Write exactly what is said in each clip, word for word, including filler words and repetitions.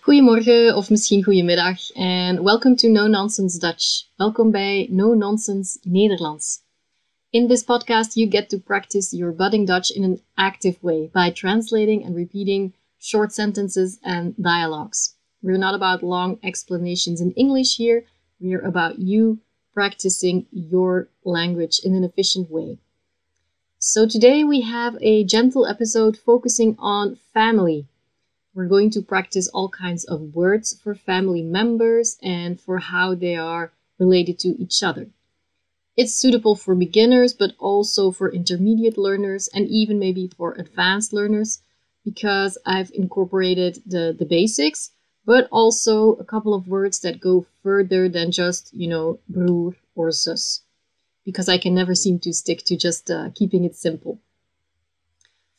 Goedemorgen of misschien goedemiddag en welcome to No-Nonsense Dutch. Welkom bij No-Nonsense Nederlands. In this podcast you get to practice your budding Dutch in an active way by translating and repeating short sentences and dialogues. We're not about long explanations in English here, we're about you practicing your language in an efficient way. So today we have a gentle episode focusing on family. We're going to practice all kinds of words for family members and for how they are related to each other. It's suitable for beginners, but also for intermediate learners and even maybe for advanced learners, because I've incorporated the, the basics, but also a couple of words that go further than just, you know, broer or zus, because I can never seem to stick to just uh, keeping it simple.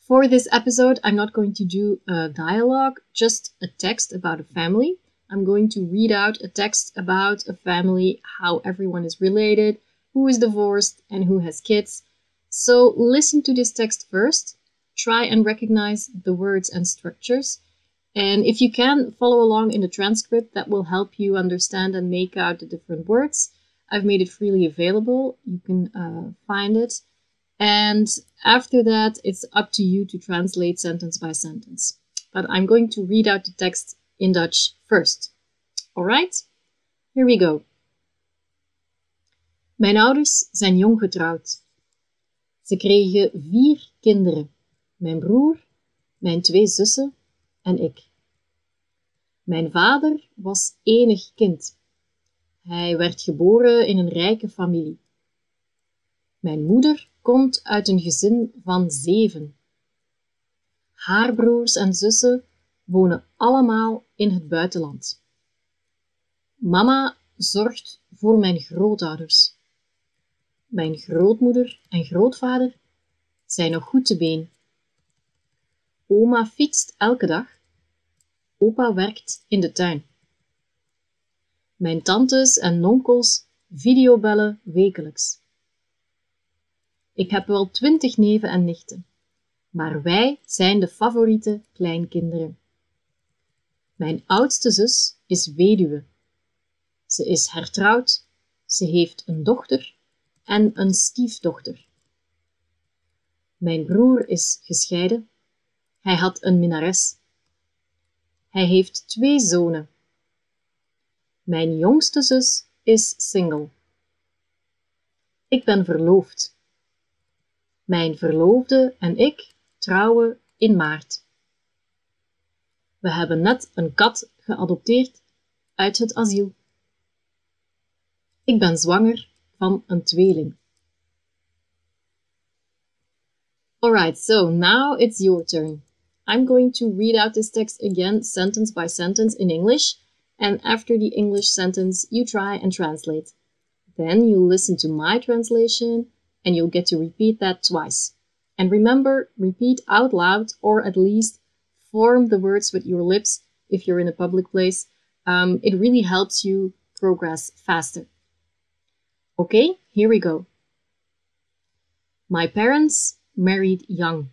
For this episode, I'm not going to do a dialogue, just a text about a family. I'm going to read out a text about a family, how everyone is related, who is divorced, and who has kids. So listen to this text first, try and recognize the words and structures. And if you can, follow along in the transcript. That will help you understand and make out the different words. I've made it freely available. You can uh, find it. And after that, it's up to you to translate sentence by sentence. But I'm going to read out the text in Dutch first. All right? Here we go. Mijn ouders zijn jong getrouwd. Ze kregen vier kinderen. Mijn broer, mijn twee zussen en ik. Mijn vader was enig kind. Hij werd geboren in een rijke familie. Mijn moeder komt uit een gezin van zeven. Haar broers en zussen wonen allemaal in het buitenland. Mama zorgt voor mijn grootouders. Mijn grootmoeder en grootvader zijn nog goed te been. Oma fietst elke dag. Opa werkt in de tuin. Mijn tantes en onkels videobellen wekelijks. Ik heb wel twintig neven en nichten, maar wij zijn de favoriete kleinkinderen. Mijn oudste zus is weduwe. Ze is hertrouwd, ze heeft een dochter en een stiefdochter. Mijn broer is gescheiden. Hij had een minnares. Hij heeft twee zonen. Mijn jongste zus is single. Ik ben verloofd. Mijn verloofde en ik trouwen in maart. We hebben net een kat geadopteerd uit het asiel. Ik ben zwanger van een tweeling. Alright, so now it's your turn. I'm going to read out this text again, sentence by sentence in English. And after the English sentence, you try and translate. Then you listen to my translation. And you'll get to repeat that twice. And remember, repeat out loud, or at least form the words with your lips if you're in a public place. Um, it really helps you progress faster. Okay, here we go. My parents married young.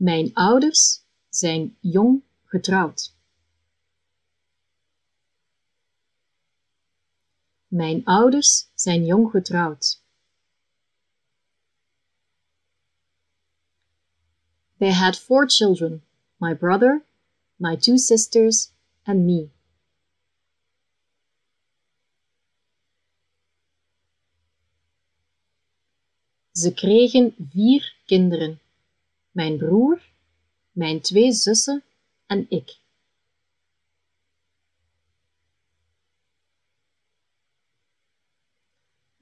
Mijn ouders zijn jong getrouwd. Mijn ouders zijn jong getrouwd. They had four children, my brother, my two sisters, and me. Ze kregen vier kinderen, mijn broer, mijn twee zussen en ik.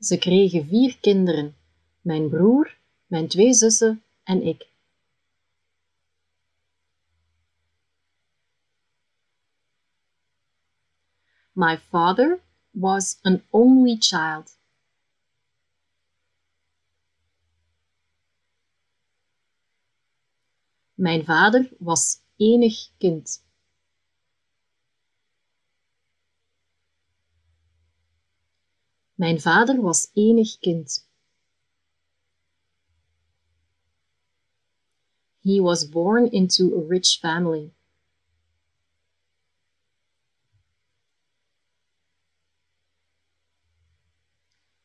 Ze kregen vier kinderen, mijn broer, mijn twee zussen en ik. My father was an only child. Mijn vader was enig kind. Mijn vader was enig kind. He was born into a rich family.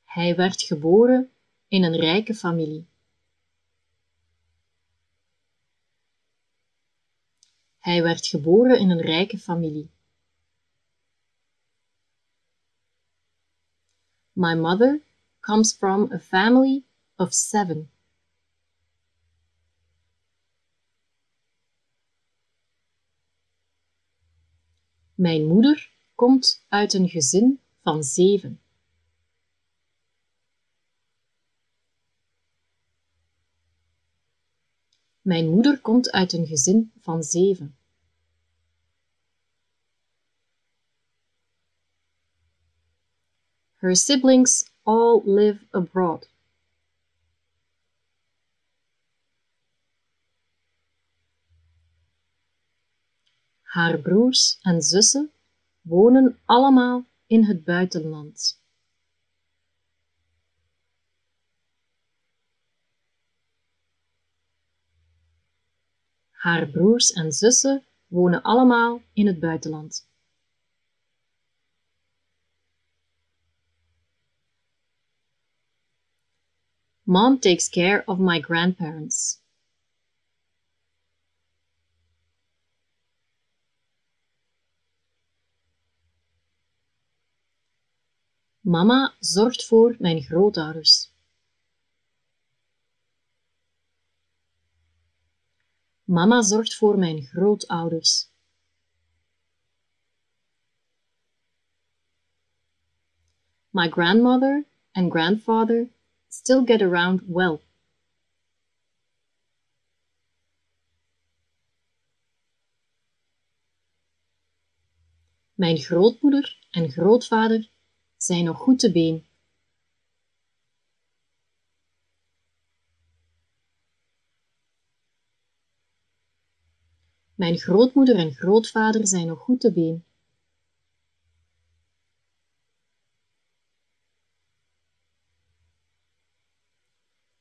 Hij werd geboren in een rijke familie. Hij werd geboren in een rijke familie. My mother comes from a family of seven. Mijn moeder komt uit een gezin van zeven. Mijn moeder komt uit een gezin van zeven. Her siblings all live abroad. Haar broers en zussen wonen allemaal in het buitenland. Haar broers en zussen wonen allemaal in het buitenland. Mom takes care of my grandparents. Mama zorgt voor mijn grootouders. Mama zorgt voor mijn grootouders. My grandmother and grandfather still get around well. Mijn grootmoeder en grootvader zijn nog goed te been. Mijn grootmoeder en grootvader zijn nog goed te been.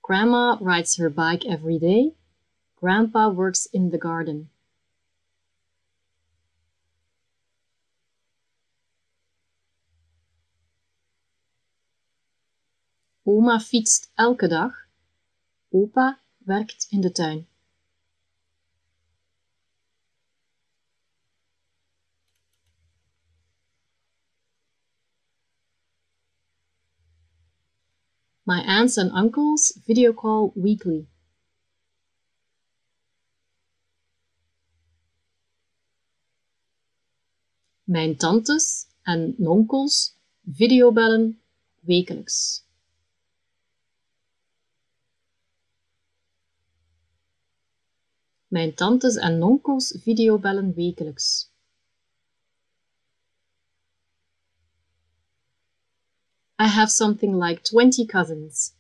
Grandma rides her bike every day. Grandpa works in the garden. Oma fietst elke dag. Opa werkt in de tuin. My aunts and uncles video call weekly. Mijn tantes en nonkels videobellen wekelijks. Mijn tantes en nonkels videobellen wekelijks. I have something like twenty cousins.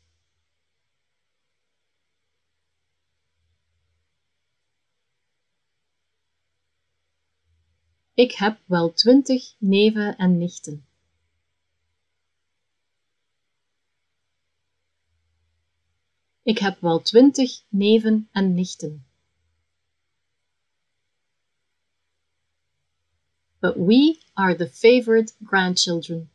Ik heb wel twintig neven en nichten. Ik heb wel twintig neven en nichten. But we are the favorite grandchildren.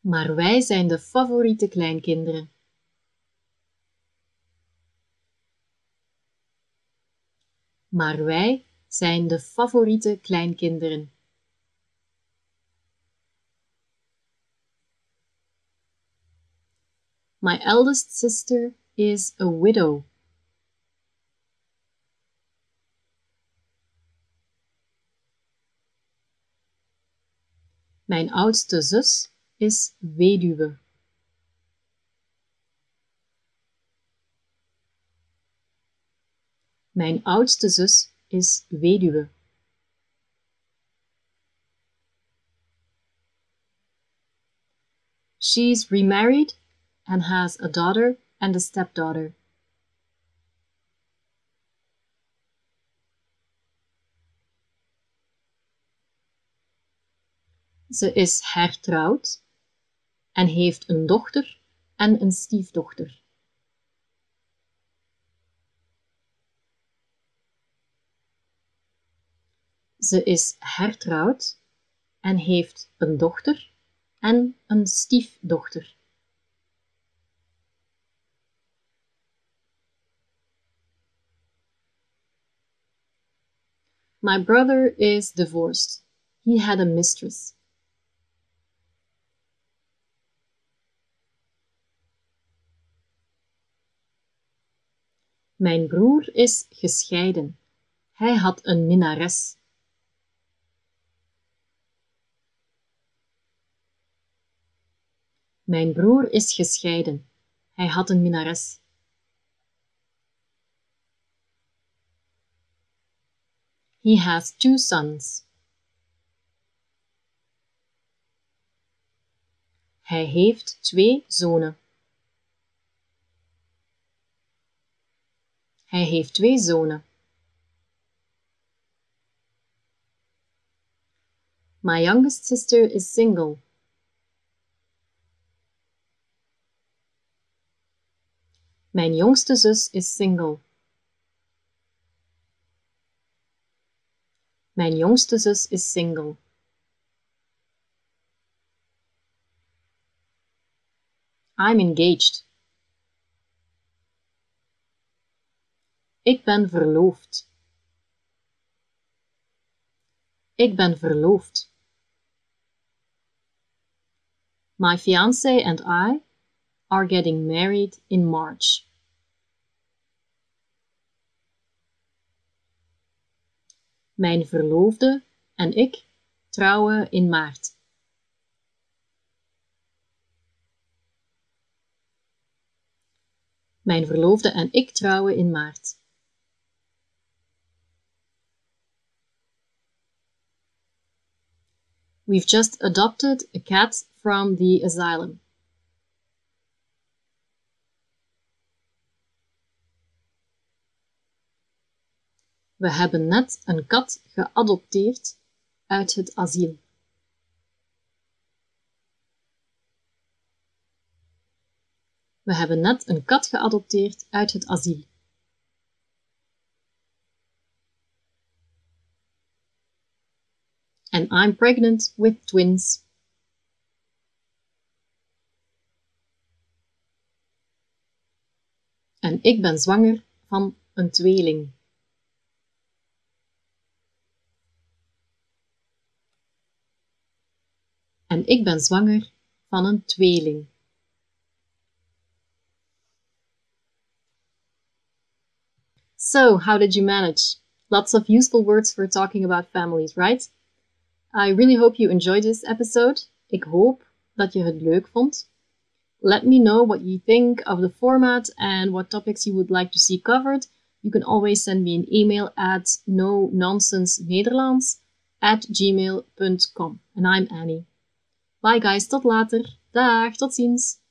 Maar wij zijn de favoriete kleinkinderen. Maar wij zijn de favoriete kleinkinderen. My eldest sister is a widow. Mijn oudste zus is weduwe. Mijn oudste zus is weduwe. She's remarried and has a daughter and a stepdaughter. Ze is hertrouwd en heeft een dochter en een stiefdochter. Ze is hertrouwd en heeft een dochter en een stiefdochter. My brother is divorced. He had a mistress. Mijn broer is gescheiden. Hij had een minnares. Mijn broer is gescheiden. Hij had een minnares. He has two sons. Hij heeft twee zonen. Hij heeft twee zonen. My youngest sister is single. Mijn jongste zus is single. Mijn jongste zus is single. I'm engaged. Ik ben verloofd. Ik ben verloofd. My fiancé and I are getting married in March. Mijn verloofde en ik trouwen in maart. Mijn verloofde en ik trouwen in maart. We've just adopted a cat from the asylum. We hebben net een kat geadopteerd uit het asiel. We hebben net een kat geadopteerd uit het asiel. And I'm pregnant with twins. En ik ben zwanger van een tweeling. En ik ben zwanger van een tweeling. So, how did you manage? Lots of useful words for talking about families, right? I really hope you enjoyed this episode. Ik hoop dat je het leuk vond. Let me know what you think of the format and what topics you would like to see covered. You can always send me an email at no dash nonsense dash nederlands at gmail dot com. And I'm Annie. Bye guys, tot later. Dag, tot ziens.